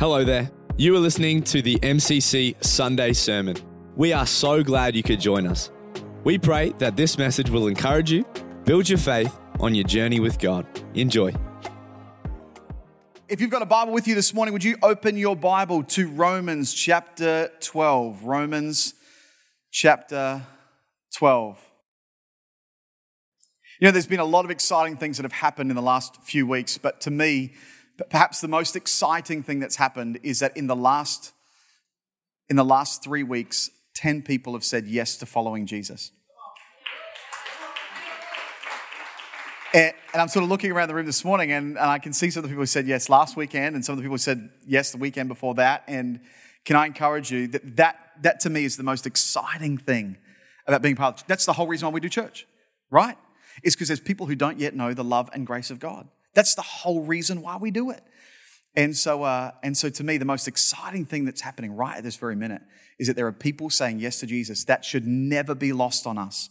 Hello there. You are listening to the MCC Sunday Sermon. We are so glad you could join us. We pray that this message will encourage you, build your faith on your journey with God. Enjoy. If you've got a Bible with you this morning, would you open your Bible to Romans chapter 12? Romans chapter 12. You know, there's been a lot of exciting things that have happened in the last few weeks, but to me, perhaps the most exciting thing that's happened is that in the last 3 weeks, 10 people have said yes to following Jesus. And I'm sort of looking around the room this morning and I can see some of the people who said yes last weekend and some of the people who said yes the weekend before that. And can I encourage you that to me is the most exciting thing about being part of church. That's the whole reason why we do church, right? It's because there's people who don't yet know the love and grace of God. That's the whole reason why we do it. And so to me, the most exciting thing that's happening right at this very minute is that there are people saying yes to Jesus. That should never be lost on us,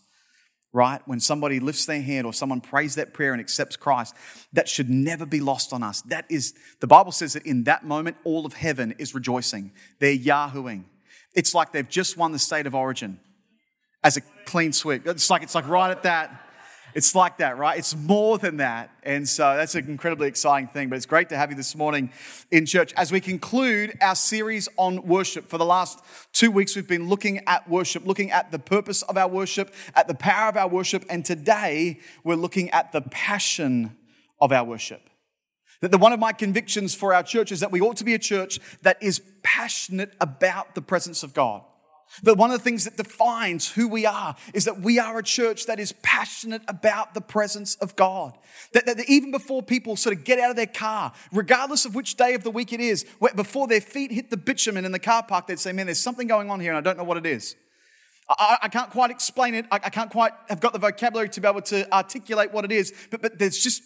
right? When somebody lifts their hand or someone prays that prayer and accepts Christ, that should never be lost on us. That is, the Bible says that in that moment, all of heaven is rejoicing. They're yahooing. It's like they've just won the State of Origin as a clean sweep. It's like right at that. It's like that, right? It's more than that. And so that's an incredibly exciting thing, but it's great to have you this morning in church. As we conclude our series on worship, for the last 2 weeks, we've been looking at worship, looking at the purpose of our worship, at the power of our worship. And today we're looking at the passion of our worship. That one of my convictions for our church is that we ought to be a church that is passionate about the presence of God. That one of the things that defines who we are is that we are a church that is passionate about the presence of God. That even before people sort of get out of their car, regardless of which day of the week it is, before their feet hit the bitumen in the car park, they'd say, man, there's something going on here and I don't know what it is. I can't quite explain it. I can't quite have got the vocabulary to be able to articulate what it is, but there's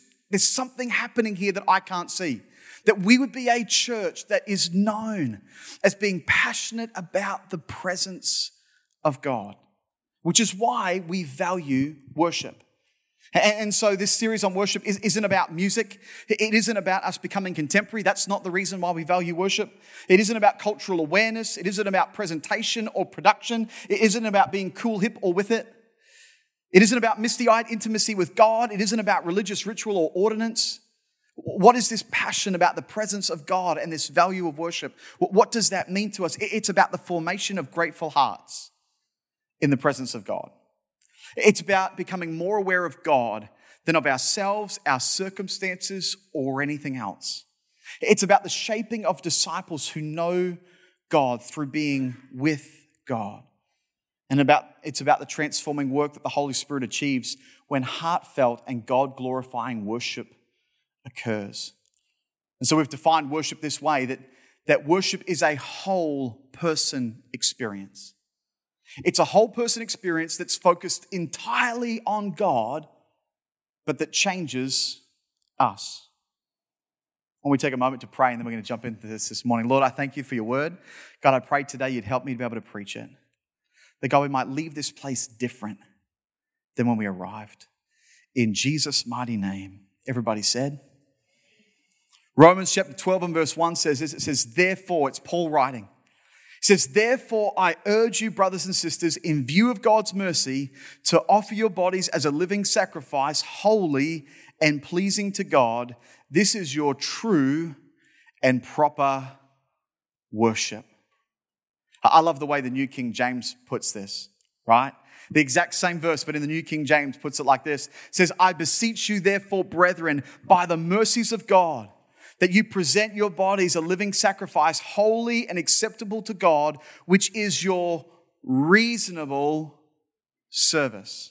something happening here that I can't see. That we would be a church that is known as being passionate about the presence of God, which is why we value worship. And so this series on worship isn't about music. It isn't about us becoming contemporary. That's not the reason why we value worship. It isn't about cultural awareness. It isn't about presentation or production. It isn't about being cool, hip, or with it. It isn't about misty-eyed intimacy with God. It isn't about religious ritual or ordinance. What is this passion about the presence of God and this value of worship? What does that mean to us? It's about the formation of grateful hearts in the presence of God. It's about becoming more aware of God than of ourselves, our circumstances, or anything else. It's about the shaping of disciples who know God through being with God. And it's about the transforming work that the Holy Spirit achieves when heartfelt and God-glorifying worship occurs. And so we've defined worship this way, that worship is a whole person experience. It's a whole person experience that's focused entirely on God, but that changes us. When we take a moment to pray, and then we're going to jump into this morning. Lord, I thank you for your word. God, I pray today you'd help me to be able to preach it. That God, we might leave this place different than when we arrived. In Jesus' mighty name, everybody said. Romans chapter 12 and verse 1 says this. It says, therefore, it's Paul writing. It says, therefore, I urge you, brothers and sisters, in view of God's mercy, to offer your bodies as a living sacrifice, holy and pleasing to God. This is your true and proper worship. I love the way the New King James puts this, right? The exact same verse, but in the New King James puts it like this. It says, I beseech you, therefore, brethren, by the mercies of God, that you present your bodies a living sacrifice, holy and acceptable to God, which is your reasonable service.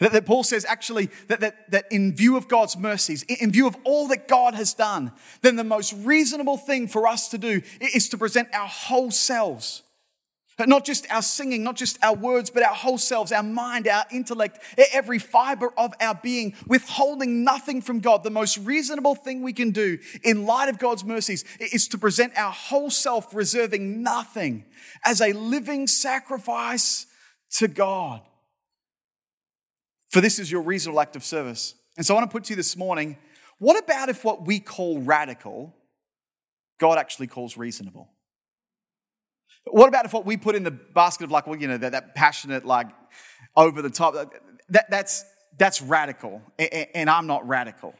That Paul says, actually, that in view of God's mercies, in view of all that God has done, then the most reasonable thing for us to do is to present our whole selves. Not just our singing, not just our words, but our whole selves, our mind, our intellect, every fiber of our being, withholding nothing from God. The most reasonable thing we can do in light of God's mercies is to present our whole self, reserving nothing, as a living sacrifice to God. For this is your reasonable act of service. And so I want to put to you this morning, what about if what we call radical God actually calls reasonable. What about if what we put in the basket of like, well, you know, that passionate, like, over the top, that's radical, and I'm not radical.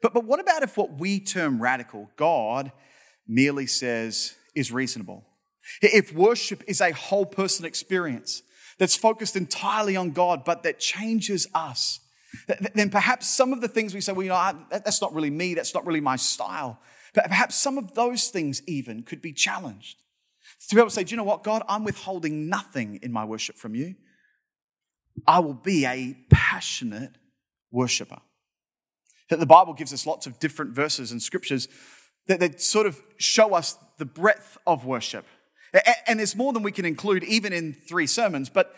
But what about if what we term radical, God merely says is reasonable? If worship is a whole person experience that's focused entirely on God, but that changes us, then perhaps some of the things we say, well, you know, that's not really me, that's not really my style. But perhaps some of those things even could be challenged. To be able to say, do you know what, God, I'm withholding nothing in my worship from you. I will be a passionate worshiper. That the Bible gives us lots of different verses and scriptures that sort of show us the breadth of worship. And there's more than we can include even in 3 sermons, but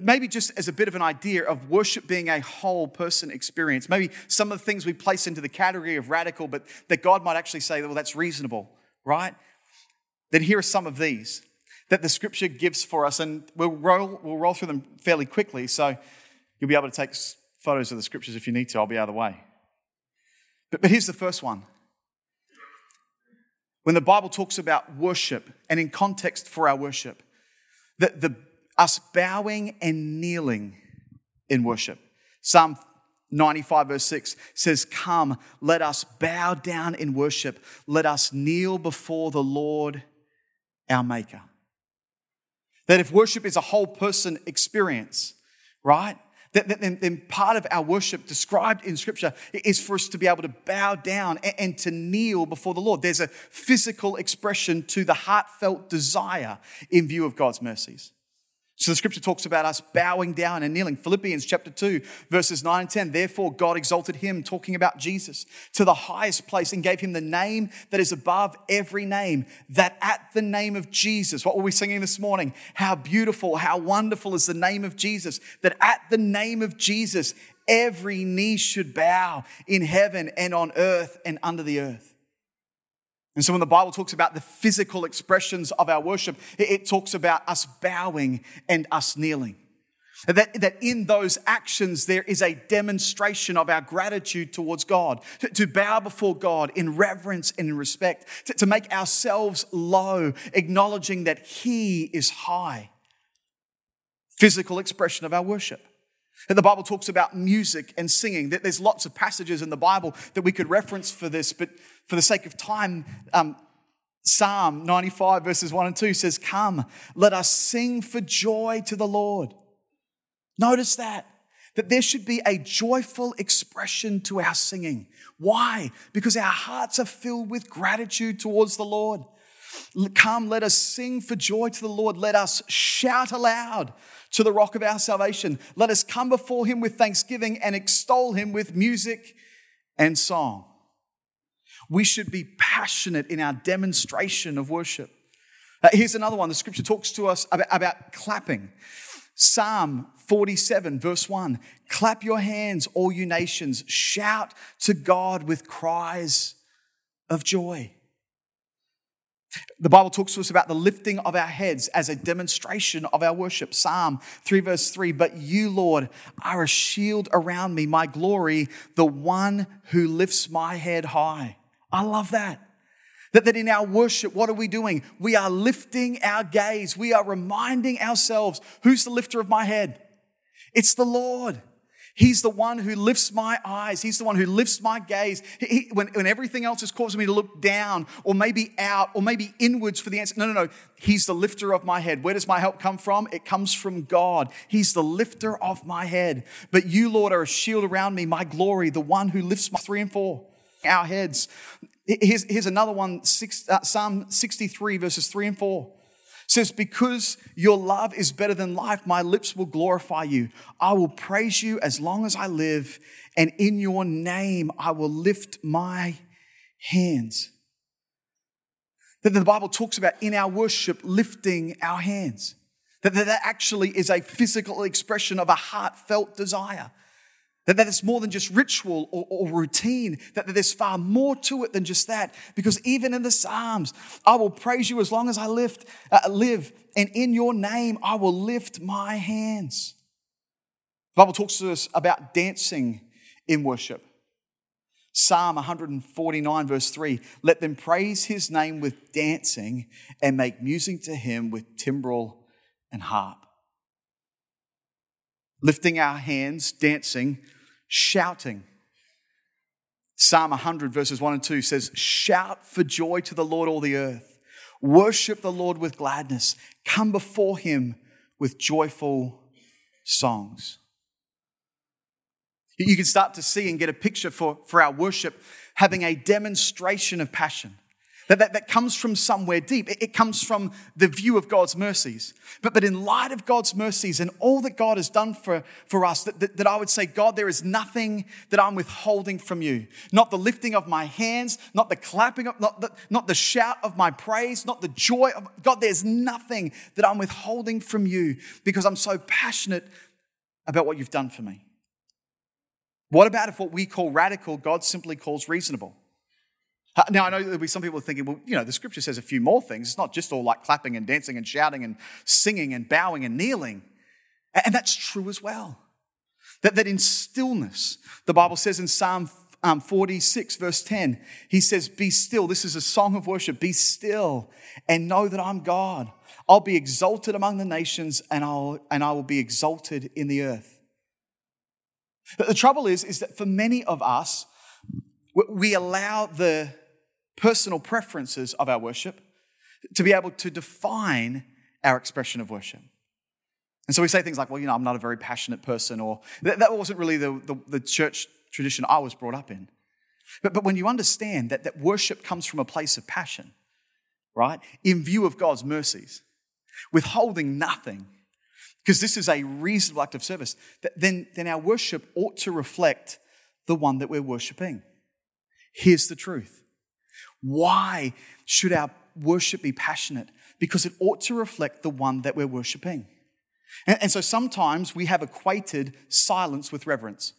maybe just as a bit of an idea of worship being a whole person experience. Maybe some of the things we place into the category of radical, but that God might actually say, well, that's reasonable, right? Then here are some of these that the scripture gives for us, and we'll roll through them fairly quickly, so you'll be able to take photos of the scriptures if you need to. I'll be out of the way. But here's the first one. When the Bible talks about worship, and in context for our worship, that us bowing and kneeling in worship. Psalm 95 verse 6 says, come, let us bow down in worship. Let us kneel before the Lord, our Maker. That if worship is a whole person experience, right? Then part of our worship described in Scripture is for us to be able to bow down and to kneel before the Lord. There's a physical expression to the heartfelt desire in view of God's mercies. So the Scripture talks about us bowing down and kneeling. Philippians chapter 2, verses 9 and 10. Therefore, God exalted him, talking about Jesus, to the highest place and gave him the name that is above every name, that at the name of Jesus, what were we singing this morning? How beautiful, how wonderful is the name of Jesus, that at the name of Jesus, every knee should bow in heaven and on earth and under the earth. And so when the Bible talks about the physical expressions of our worship, it talks about us bowing and us kneeling. That in those actions, there is a demonstration of our gratitude towards God, to bow before God in reverence and in respect, to make ourselves low, acknowledging that He is high. Physical expression of our worship. And the Bible talks about music and singing. There's lots of passages in the Bible that we could reference for this, but for the sake of time, Psalm 95 verses 1 and 2 says, come, let us sing for joy to the Lord. Notice that there should be a joyful expression to our singing. Why? Because our hearts are filled with gratitude towards the Lord. Come, let us sing for joy to the Lord. Let us shout aloud to the rock of our salvation. Let us come before him with thanksgiving and extol him with music and song. We should be passionate in our demonstration of worship. Here's another one. The scripture talks to us about clapping. Psalm 47 verse 1. Clap your hands, all you nations. Shout to God with cries of joy. The Bible talks to us about the lifting of our heads as a demonstration of our worship. Psalm 3 verse 3, but you, Lord, are a shield around me, my glory, the one who lifts my head high. I love that. That in our worship, what are we doing? We are lifting our gaze. We are reminding ourselves, who's the lifter of my head? It's the Lord. He's the one who lifts my eyes. He's the one who lifts my gaze. When everything else is causing me to look down or maybe out or maybe inwards for the answer. No. He's the lifter of my head. Where does my help come from? It comes from God. He's the lifter of my head. But you, Lord, are a shield around me, my glory, the one who lifts my 3 and 4, our heads. Here's another one, Psalm 63, verses 3 and 4. Says, because your love is better than life, my lips will glorify you. I will praise you as long as I live, and in your name I will lift my hands. That the Bible talks about in our worship, lifting our hands. That actually is a physical expression of a heartfelt desire. That it's more than just ritual or routine, that there's far more to it than just that. Because even in the Psalms, I will praise you as long as I live, and in your name I will lift my hands. The Bible talks to us about dancing in worship. Psalm 149 verse 3, let them praise his name with dancing and make music to him with timbrel and harp. Lifting our hands, dancing, shouting. Psalm 100 verses 1 and 2 says, shout for joy to the Lord, all the earth. Worship the Lord with gladness. Come before him with joyful songs. You can start to see and get a picture for our worship having a demonstration of passion. That comes from somewhere deep. It comes from the view of God's mercies. But in light of God's mercies and all that God has done for us, that I would say, God, there is nothing that I'm withholding from you. Not the lifting of my hands, not the clapping, not the shout of my praise, not the joy of God. There's nothing that I'm withholding from you because I'm so passionate about what you've done for me. What about if what we call radical, God simply calls reasonable? Now, I know there'll be some people thinking, well, you know, the scripture says a few more things. It's not just all like clapping and dancing and shouting and singing and bowing and kneeling. And that's true as well. That in stillness, the Bible says in Psalm 46, verse 10, he says, be still. This is a song of worship. Be still and know that I'm God. I'll be exalted among the nations and I will be exalted in the earth. But the trouble is that for many of us, we allow the personal preferences of our worship to be able to define our expression of worship. And so we say things like, well, you know, I'm not a very passionate person, or that wasn't really the church tradition I was brought up in. But when you understand that worship comes from a place of passion, right, in view of God's mercies, withholding nothing, because this is a reasonable act of service, then our worship ought to reflect the one that we're worshiping. Here's the truth. Why should our worship be passionate? Because it ought to reflect the one that we're worshiping. And so sometimes we have equated silence with reverence.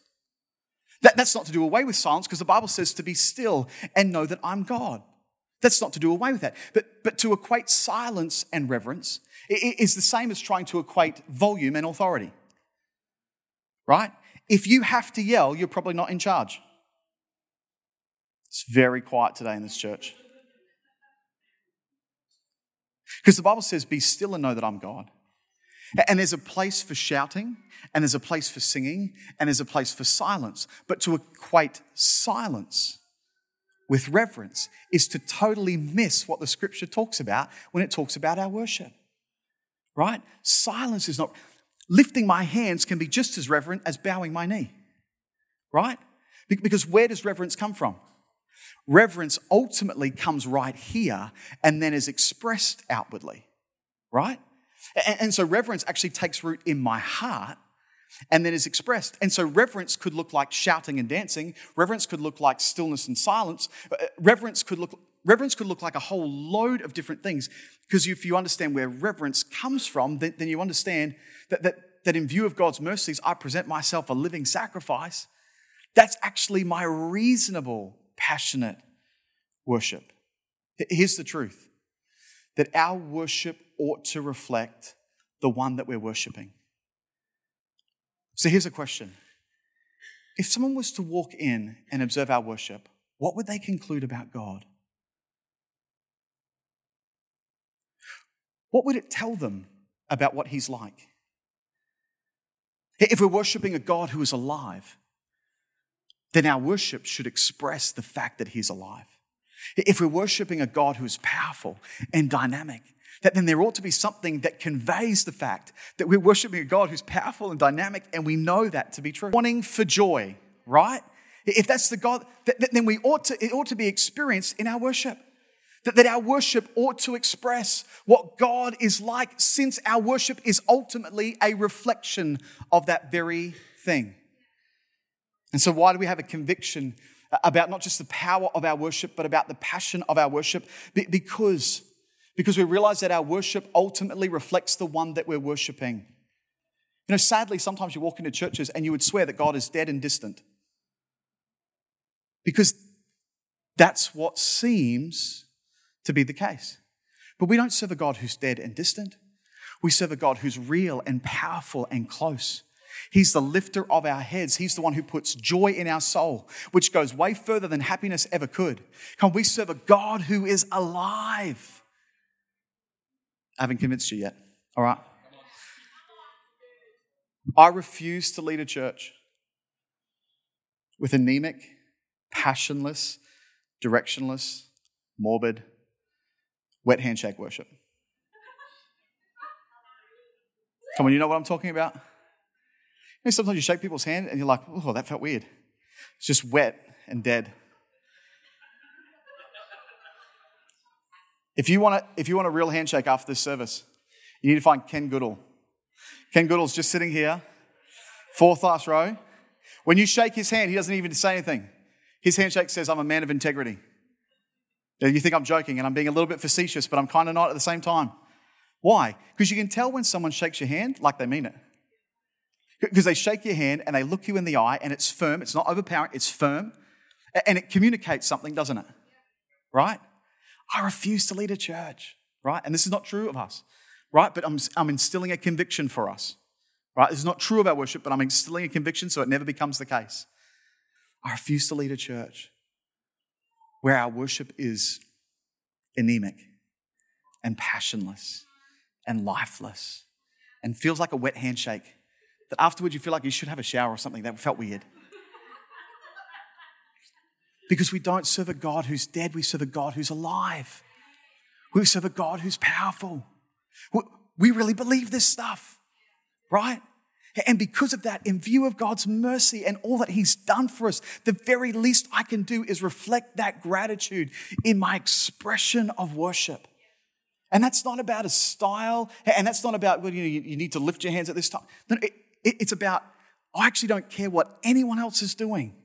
That's not to do away with silence, because the Bible says to be still and know that I'm God. That's not to do away with that. But to equate silence and reverence is the same as trying to equate volume and authority. Right? If you have to yell, you're probably not in charge. It's very quiet today in this church. Because the Bible says, be still and know that I'm God. And there's a place for shouting, and there's a place for singing, and there's a place for silence. But to equate silence with reverence is to totally miss what the scripture talks about when it talks about our worship. Right? Silence is not... Lifting my hands can be just as reverent as bowing my knee. Right? Because where does reverence come from? Reverence ultimately comes right here and then is expressed outwardly, right? And so reverence actually takes root in my heart and then is expressed. And so reverence could look like shouting and dancing. Reverence could look like stillness and silence. Reverence could look like a whole load of different things, because if you understand where reverence comes from, then you understand that in view of God's mercies, I present myself a living sacrifice. That's actually my reasonable, passionate worship. Here's the truth, that our worship ought to reflect the one that we're worshiping. So here's a question. If someone was to walk in and observe our worship, what would they conclude about God? What would it tell them about what he's like? If we're worshiping a God who is alive, then our worship should express the fact that he's alive. If we're worshiping a God who's powerful and dynamic, then there ought to be something that conveys the fact that we're worshiping a God who's powerful and dynamic, and we know that to be true. Mourning for joy, right? If that's the God, then it ought to be experienced in our worship. That our worship ought to express what God is like, since our worship is ultimately a reflection of that very thing. And so why do we have a conviction about not just the power of our worship, but about the passion of our worship? Because we realize that our worship ultimately reflects the one that we're worshiping. You know, sadly, sometimes you walk into churches and you would swear that God is dead and distant, because that's what seems to be the case. But we don't serve a God who's dead and distant. We serve a God who's real and powerful and close. He's the lifter of our heads. He's the one who puts joy in our soul, which goes way further than happiness ever could. Can we serve a God who is alive? I haven't convinced you yet, all right? I refuse to lead a church with anemic, passionless, directionless, morbid, wet handshake worship. Come on, you know what I'm talking about? You know, sometimes you shake people's hand and you're like, oh, that felt weird. It's just wet and dead. If you want a real handshake after this service, you need to find Ken Goodall. Ken Goodall's just sitting here, fourth last row. When you shake his hand, he doesn't even say anything. His handshake says, I'm a man of integrity. Now, you think I'm joking, and I'm being a little bit facetious, but I'm kind of not at the same time. Why? Because you can tell when someone shakes your hand like they mean it. Because they shake your hand and they look you in the eye, and it's firm. It's not overpowering. It's firm. And it communicates something, doesn't it? Right? I refuse to lead a church, right? And this is not true of us, right? But I'm instilling a conviction for us, right? This is not true of our worship, but I'm instilling a conviction so it never becomes the case. I refuse to lead a church where our worship is anemic and passionless and lifeless and feels like a wet handshake that afterwards you feel like you should have a shower or something. That felt weird. Because we don't serve a God who's dead. We serve a God who's alive. We serve a God who's powerful. We really believe this stuff, right? And because of that, in view of God's mercy and all that he's done for us, the very least I can do is reflect that gratitude in my expression of worship. And that's not about a style, and that's not about, well, you need to lift your hands at this time. No, it's about, I actually don't care what anyone else is doing.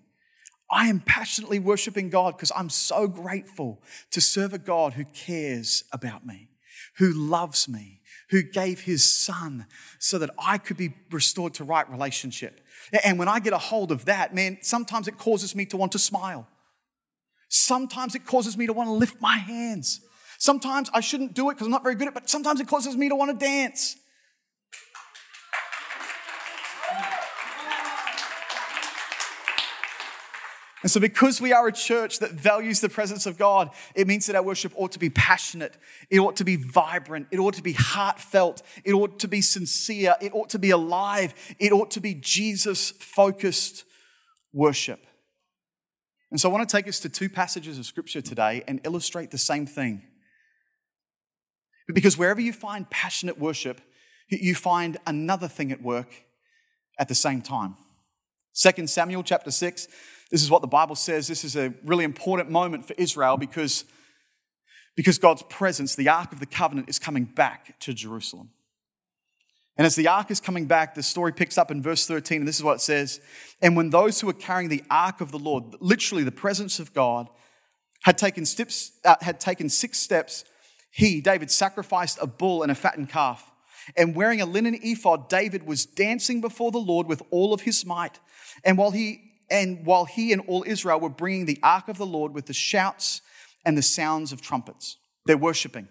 I am passionately worshiping God because I'm so grateful to serve a God who cares about me, who loves me, who gave his son so that I could be restored to right relationship. And when I get a hold of that, man, sometimes it causes me to want to smile. Sometimes it causes me to want to lift my hands. Sometimes I shouldn't do it because I'm not very good at it, but sometimes it causes me to want to dance. And so because we are a church that values the presence of God, it means that our worship ought to be passionate. It ought to be vibrant. It ought to be heartfelt. It ought to be sincere. It ought to be alive. It ought to be Jesus-focused worship. And so I want to take us to two passages of Scripture today and illustrate the same thing. Because wherever you find passionate worship, you find another thing at work at the same time. 2 Samuel chapter 6. This is what the Bible says. This is a really important moment for Israel because God's presence, the Ark of the Covenant, is coming back to Jerusalem. And as the Ark is coming back, the story picks up in verse 13, and this is what it says. And when those who were carrying the Ark of the Lord, literally the presence of God, had taken 6 steps, he, David, sacrificed a bull and a fattened calf. And wearing a linen ephod, David was dancing before the Lord with all of his might. And while he and all Israel were bringing the ark of the Lord with the shouts and the sounds of trumpets, they're worshiping.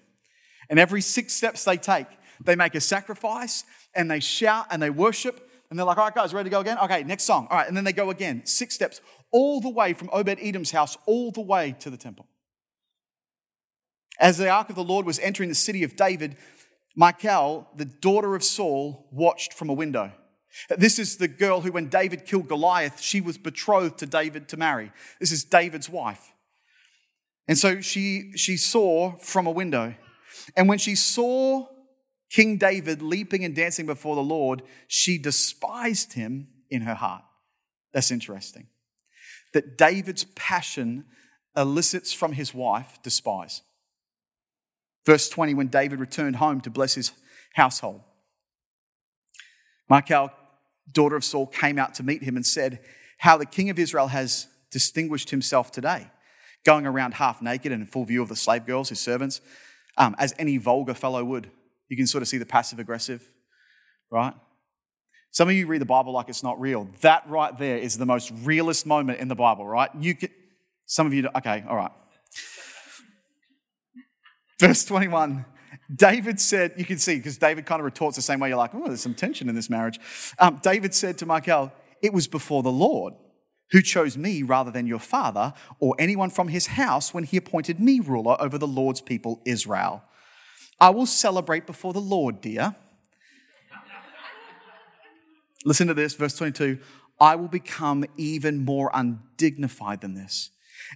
And every 6 steps they take, they make a sacrifice and they shout and they worship. And they're like, all right, guys, ready to go again? Okay, next song. All right, and then they go again. 6 steps all the way from Obed-Edom's house all the way to the temple. As the ark of the Lord was entering the city of David, Michal, the daughter of Saul, watched from a window. This is the girl who, when David killed Goliath, she was betrothed to David to marry. This is David's wife. And so she saw from a window. And when she saw King David leaping and dancing before the Lord, she despised him in her heart. That's interesting. That David's passion elicits from his wife despise. Verse 20, when David returned home to bless his household, Michal, daughter of Saul, came out to meet him and said, how the king of Israel has distinguished himself today, going around half naked and in full view of the slave girls, his servants, as any vulgar fellow would. You can sort of see the passive aggressive, right? Some of you read the Bible like it's not real. That right there is the most realist moment in the Bible, right? Some of you, okay, all right. Verse 21, David said, you can see, because David kind of retorts the same way. You're like, oh, there's some tension in this marriage. David said to Michal, it was before the Lord who chose me rather than your father or anyone from his house when he appointed me ruler over the Lord's people, Israel. I will celebrate before the Lord, dear. Listen to this, verse 22. I will become even more undignified than this,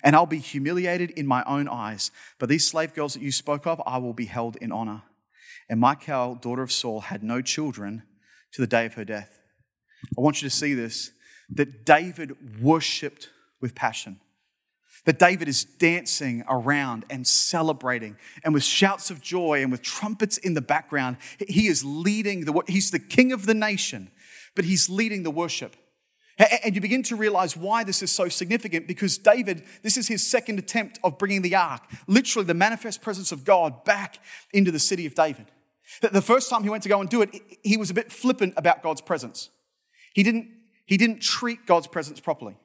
and I'll be humiliated in my own eyes. But these slave girls that you spoke of, I will be held in honor. And Michal, daughter of Saul, had no children to the day of her death. I want you to see this, that David worshipped with passion. That David is dancing around and celebrating, and with shouts of joy and with trumpets in the background, he is leading he's the king of the nation, but he's leading the worship. And you begin to realize why this is so significant, because David, this is his second attempt of bringing the ark, literally the manifest presence of God, back into the city of David. The first time he went to go and do it, he was a bit flippant about God's presence. He didn't treat God's presence properly.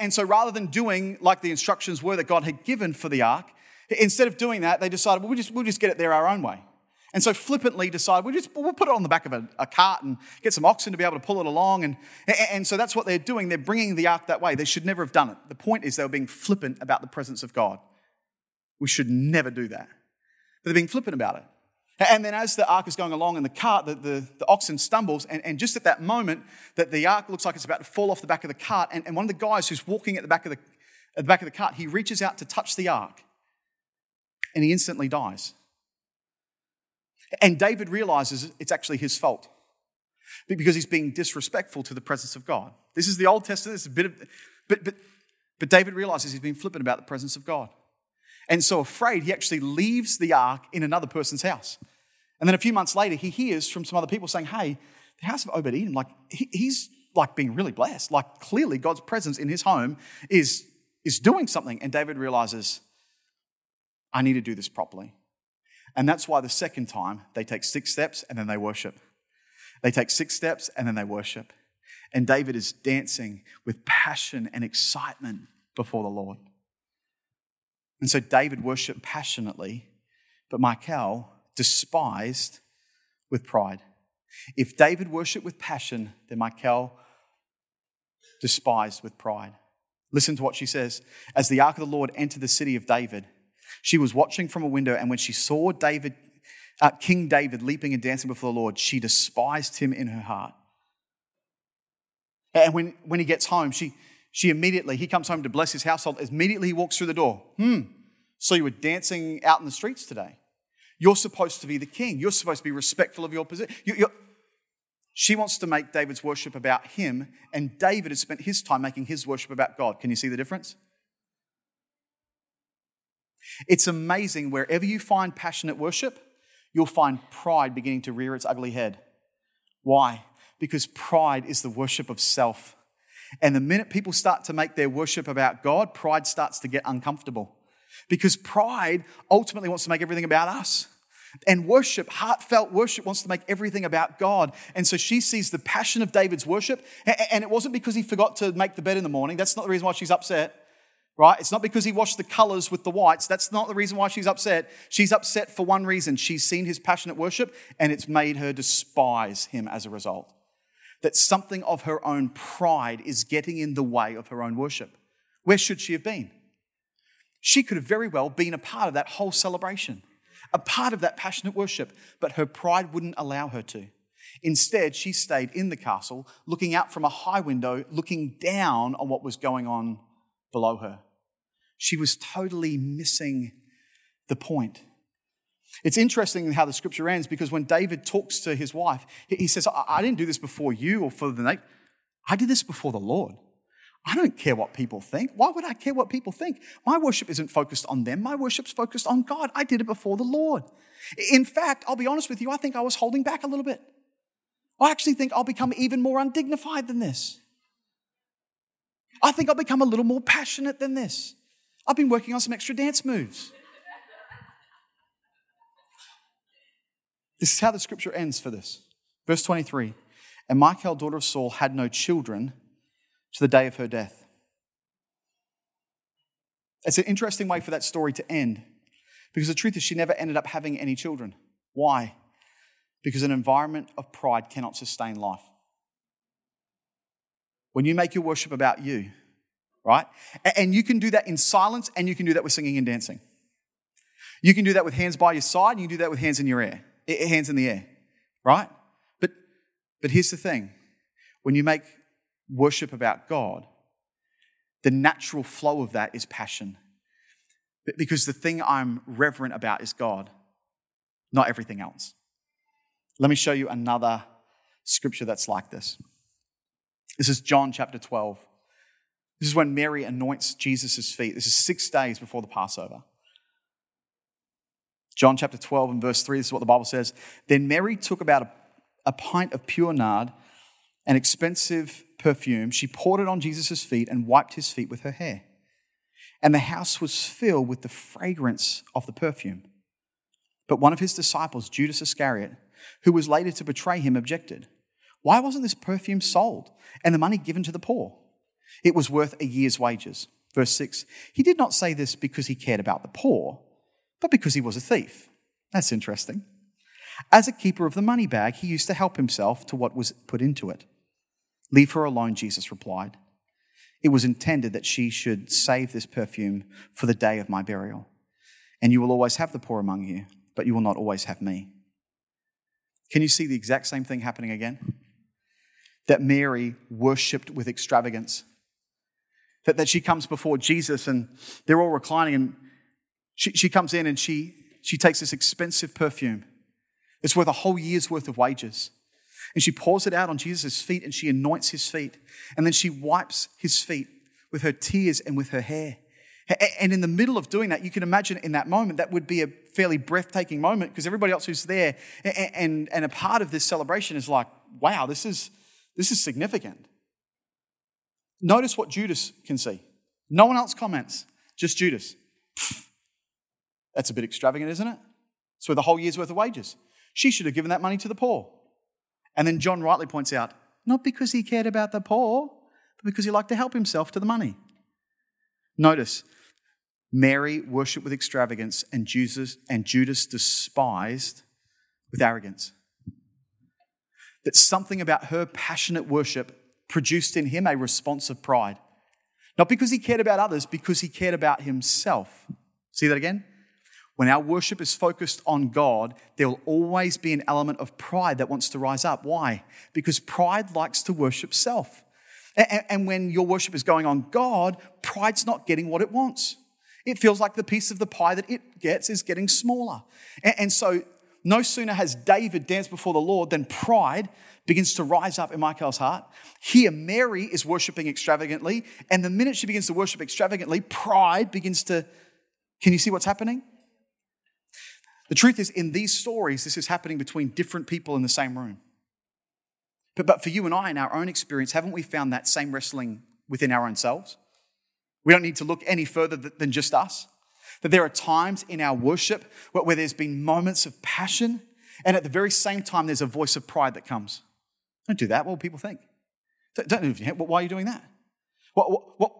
And so rather than doing like the instructions were that God had given for the ark, instead of doing that, they decided, well, we'll just get it there our own way. And so flippantly decide, we'll put it on the back of a cart and get some oxen to be able to pull it along. And so that's what they're doing. They're bringing the ark that way. They should never have done it. The point is they were being flippant about the presence of God. We should never do that. But they're being flippant about it. And then as the ark is going along in the cart, the oxen stumbles. And just at that moment that the ark looks like it's about to fall off the back of the cart, and one of the guys who's walking at the back of the cart, he reaches out to touch the ark and he instantly dies. And David realizes it's actually his fault because he's being disrespectful to the presence of God. This is the Old Testament. It's a bit of, but David realizes he's been flippant about the presence of God. And so afraid, he actually leaves the ark in another person's house. And then a few months later, he hears from some other people saying, hey, the house of Obed-Edom, like, he's like being really blessed. Like, clearly God's presence in his home is doing something. And David realizes, I need to do this properly. And that's why the second time they take 6 steps and then they worship. They take 6 steps and then they worship. And David is dancing with passion and excitement before the Lord. And so David worshiped passionately, but Michal despised with pride. If David worshiped with passion, then Michal despised with pride. Listen to what she says. As the ark of the Lord entered the city of David, she was watching from a window, and when she saw King David leaping and dancing before the Lord, she despised him in her heart. And when he gets home, he comes home to bless his household. Immediately he walks through the door. So you were dancing out in the streets today. You're supposed to be the king. You're supposed to be respectful of your position. She wants to make David's worship about him, and David has spent his time making his worship about God. Can you see the difference? It's amazing, wherever you find passionate worship, you'll find pride beginning to rear its ugly head. Why? Because pride is the worship of self. And the minute people start to make their worship about God, pride starts to get uncomfortable. Because pride ultimately wants to make everything about us. And worship, heartfelt worship, wants to make everything about God. And so she sees the passion of David's worship. And it wasn't because he forgot to make the bed in the morning. That's not the reason why she's upset. Right? It's not because he washed the colors with the whites. That's not the reason why she's upset. She's upset for one reason. She's seen his passionate worship and it's made her despise him as a result. That something of her own pride is getting in the way of her own worship. Where should she have been? She could have very well been a part of that whole celebration, a part of that passionate worship, but her pride wouldn't allow her to. Instead, she stayed in the castle, looking out from a high window, looking down on what was going on below her. She was totally missing the point. It's interesting how the scripture ends, because when David talks to his wife, he says, I didn't do this before you or for the nation. I did this before the Lord. I don't care what people think. Why would I care what people think? My worship isn't focused on them. My worship's focused on God. I did it before the Lord. In fact, I'll be honest with you, I think I was holding back a little bit. I actually think I'll become even more undignified than this. I think I'll become a little more passionate than this. I've been working on some extra dance moves. This is how the scripture ends for this. Verse 23, and Michal, daughter of Saul, had no children to the day of her death. It's an interesting way for that story to end, Because the truth is she never ended up having any children. Why? Because an environment of pride cannot sustain life. When you make your worship about you, right? And you can do that in silence, and you can do that with singing and dancing. You can do that with hands by your side, and you can do that with hands in the air, right? But here's the thing. When you make worship about God, the natural flow of that is passion. Because the thing I'm reverent about is God, not everything else. Let me show you another scripture that's like this. This is John chapter 12. This is when Mary anoints Jesus' feet. This is 6 days before the Passover. John chapter 12 and verse 3, this is what the Bible says. Then Mary took about a pint of pure nard, an expensive perfume. She poured it on Jesus' feet and wiped his feet with her hair. And the house was filled with the fragrance of the perfume. But one of his disciples, Judas Iscariot, who was later to betray him, objected. Why wasn't this perfume sold and the money given to the poor? It was worth a year's wages. Verse 6, he did not say this because he cared about the poor, but because he was a thief. That's interesting. As a keeper of the money bag, he used to help himself to what was put into it. Leave her alone, Jesus replied. It was intended that she should save this perfume for the day of my burial. And you will always have the poor among you, but you will not always have me. Can you see the exact same thing happening again? That Mary worshipped with extravagance. That she comes before Jesus and they're all reclining, and she comes in and she takes this expensive perfume. It's worth a whole year's worth of wages. And she pours it out on Jesus' feet and she anoints his feet. And then she wipes his feet with her tears and with her hair. And in the middle of doing that, you can imagine in that moment, that would be a fairly breathtaking moment, because everybody else who's there and a part of this celebration is like, wow, this is significant. Notice what Judas can see. No one else comments, just Judas. That's a bit extravagant, isn't it? It's worth a whole year's worth of wages. She should have given that money to the poor. And then John rightly points out, not because he cared about the poor, but because he liked to help himself to the money. Notice, Mary worshipped with extravagance, and Judas despised with arrogance. That something about her passionate worship produced in him a response of pride. Not because he cared about others, because he cared about himself. See that again? When our worship is focused on God, there will always be an element of pride that wants to rise up. Why? Because pride likes to worship self. And when your worship is going on God, pride's not getting what it wants. It feels like the piece of the pie that it gets is getting smaller. And so no sooner has David danced before the Lord than pride begins to rise up in Michal's heart. Here, Mary is worshiping extravagantly. And the minute she begins to worship extravagantly, pride begins to... Can you see what's happening? The truth is, in these stories, this is happening between different people in the same room. But for you and I, in our own experience, haven't we found that same wrestling within our own selves? We don't need to look any further than just us. That there are times in our worship where there's been moments of passion, and at the very same time, there's a voice of pride that comes. Don't do that. What will people think? Don't move your head. Why are you doing that? What?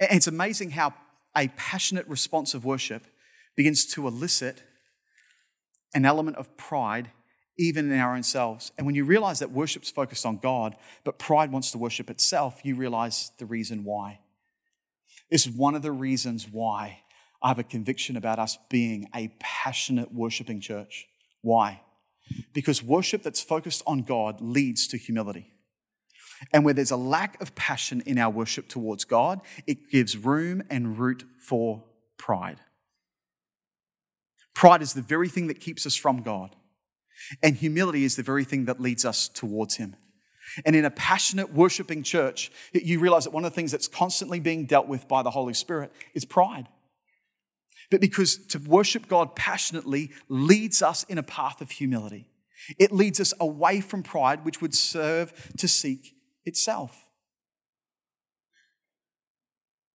And it's amazing how a passionate response of worship begins to elicit an element of pride even in our own selves. And when you realize that worship's focused on God, but pride wants to worship itself, you realize the reason why. This is one of the reasons why I have a conviction about us being a passionate worshiping church. Why? Because worship that's focused on God leads to humility. And where there's a lack of passion in our worship towards God, it gives room and root for pride. Pride is the very thing that keeps us from God. And humility is the very thing that leads us towards him. And in a passionate, worshiping church, you realize that one of the things that's constantly being dealt with by the Holy Spirit is pride. But because to worship God passionately leads us in a path of humility. It leads us away from pride, which would serve to seek itself.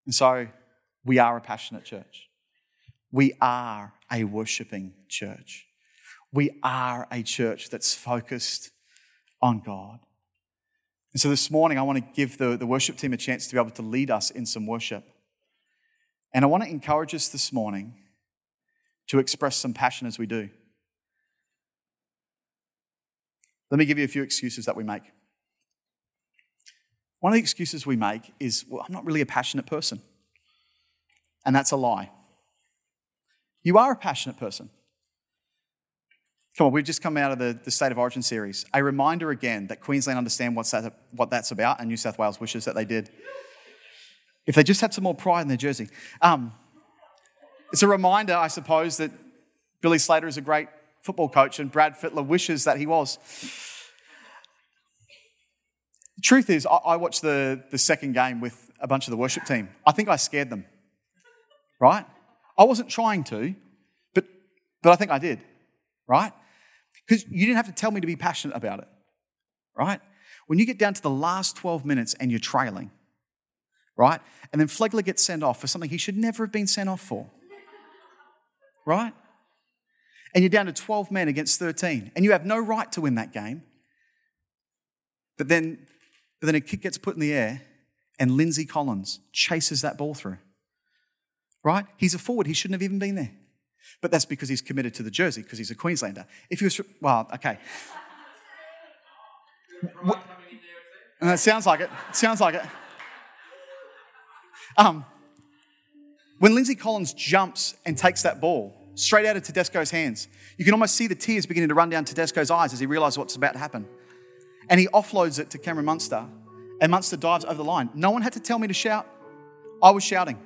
And so we are a passionate church. We are a worshiping church. We are a church that's focused on God. And so this morning, I want to give the worship team a chance to be able to lead us in some worship. And I want to encourage us this morning to express some passion as we do. Let me give you a few excuses that we make. One of the excuses we make is, well, I'm not really a passionate person. And that's a lie. You are a passionate person. Come on, we've just come out of the State of Origin series. A reminder again that Queensland understand what that's about, and New South Wales wishes that they did. If they just had some more pride in their jersey. It's a reminder, I suppose, that Billy Slater is a great football coach and Brad Fittler wishes that he was. The truth is, I watched the second game with a bunch of the worship team. I think I scared them, right? I wasn't trying to, but I think I did, right? Because you didn't have to tell me to be passionate about it, right? When you get down to the last 12 minutes and you're trailing, right? And then Flegler gets sent off for something he should never have been sent off for, right? And you're down to 12 men against 13, and you have no right to win that game. But then a kick gets put in the air, and Lindsay Collins chases that ball through, right? He's a forward. He shouldn't have even been there. But that's because he's committed to the jersey, because he's a Queenslander. If he was, well, okay. Sounds like it. Sounds like it. When Lindsay Collins jumps and takes that ball straight out of Tedesco's hands, you can almost see the tears beginning to run down Tedesco's eyes as he realises what's about to happen. And he offloads it to Cameron Munster, and Munster dives over the line. No one had to tell me to shout. I was shouting.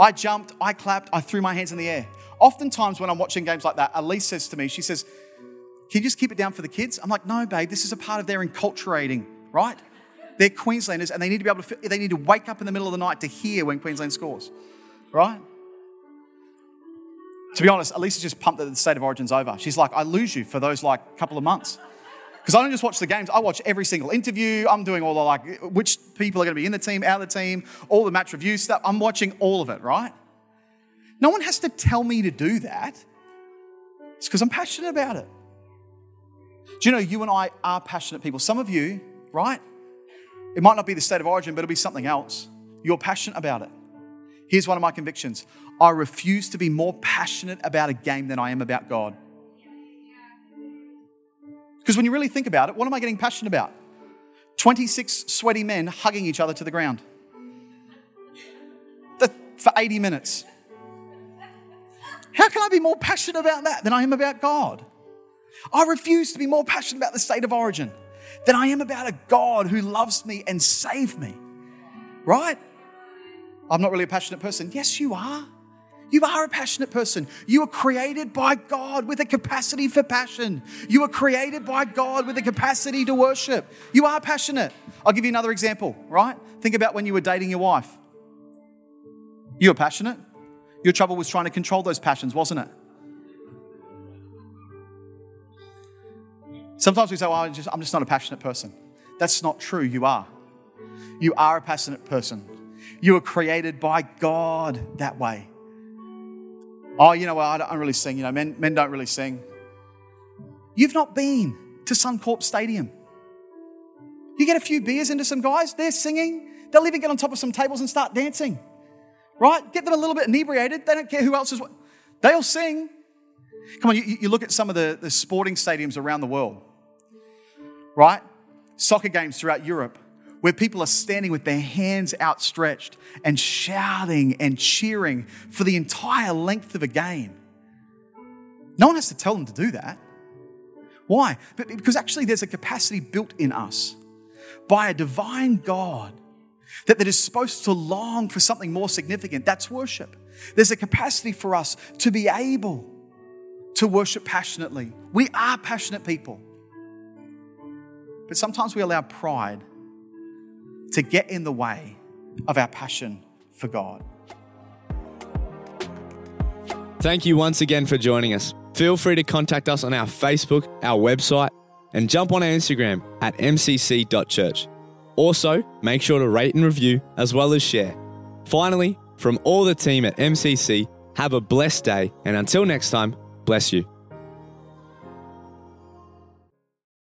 I jumped, I clapped, I threw my hands in the air. Oftentimes when I'm watching games like that, Elise says to me, she says, "Can you just keep it down for the kids?" I'm like, "No, babe, this is a part of their enculturating, right? They're Queenslanders and they need to be able to, they need to wake up in the middle of the night to hear when Queensland scores, right?" To be honest, Elise is just pumped that the State of Origin's over. She's like, "I lose you for those like couple of months." Because I don't just watch the games, I watch every single interview. I'm doing all the like, which people are going to be in the team, out of the team, all the match review stuff. I'm watching all of it, right? No one has to tell me to do that. It's because I'm passionate about it. Do you know, you and I are passionate people. Some of you, right? It might not be the State of Origin, but it'll be something else. You're passionate about it. Here's one of my convictions. I refuse to be more passionate about a game than I am about God. Because when you really think about it, what am I getting passionate about? 26 sweaty men hugging each other to the ground for 80 minutes. How can I be more passionate about that than I am about God? I refuse to be more passionate about the State of Origin than I am about a God who loves me and saved me, right? I'm not really a passionate person. Yes, you are. You are a passionate person. You are created by God with a capacity for passion. You are created by God with a capacity to worship. You are passionate. I'll give you another example, right? Think about when you were dating your wife. You were passionate. Your trouble was trying to control those passions, wasn't it? Sometimes we say, well, I'm just not a passionate person. That's not true. You are. You are a passionate person. You were created by God that way. Oh, you know, I don't really sing. You know, men don't really sing. You've not been to Suncorp Stadium. You get a few beers into some guys, they're singing. They'll even get on top of some tables and start dancing, right? Get them a little bit inebriated. They don't care who else is. They'll sing. Come on, you look at some of the sporting stadiums around the world, right? Soccer games throughout Europe, where people are standing with their hands outstretched and shouting and cheering for the entire length of a game. No one has to tell them to do that. Why? Because actually there's a capacity built in us by a divine God that is supposed to long for something more significant. That's worship. There's a capacity for us to be able to worship passionately. We are passionate people. But sometimes we allow pride to get in the way of our passion for God. Thank you once again for joining us. Feel free to contact us on our Facebook, our website, and jump on our Instagram at mcc.church. Also, make sure to rate and review as well as share. Finally, from all the team at MCC, have a blessed day, and until next time, bless you.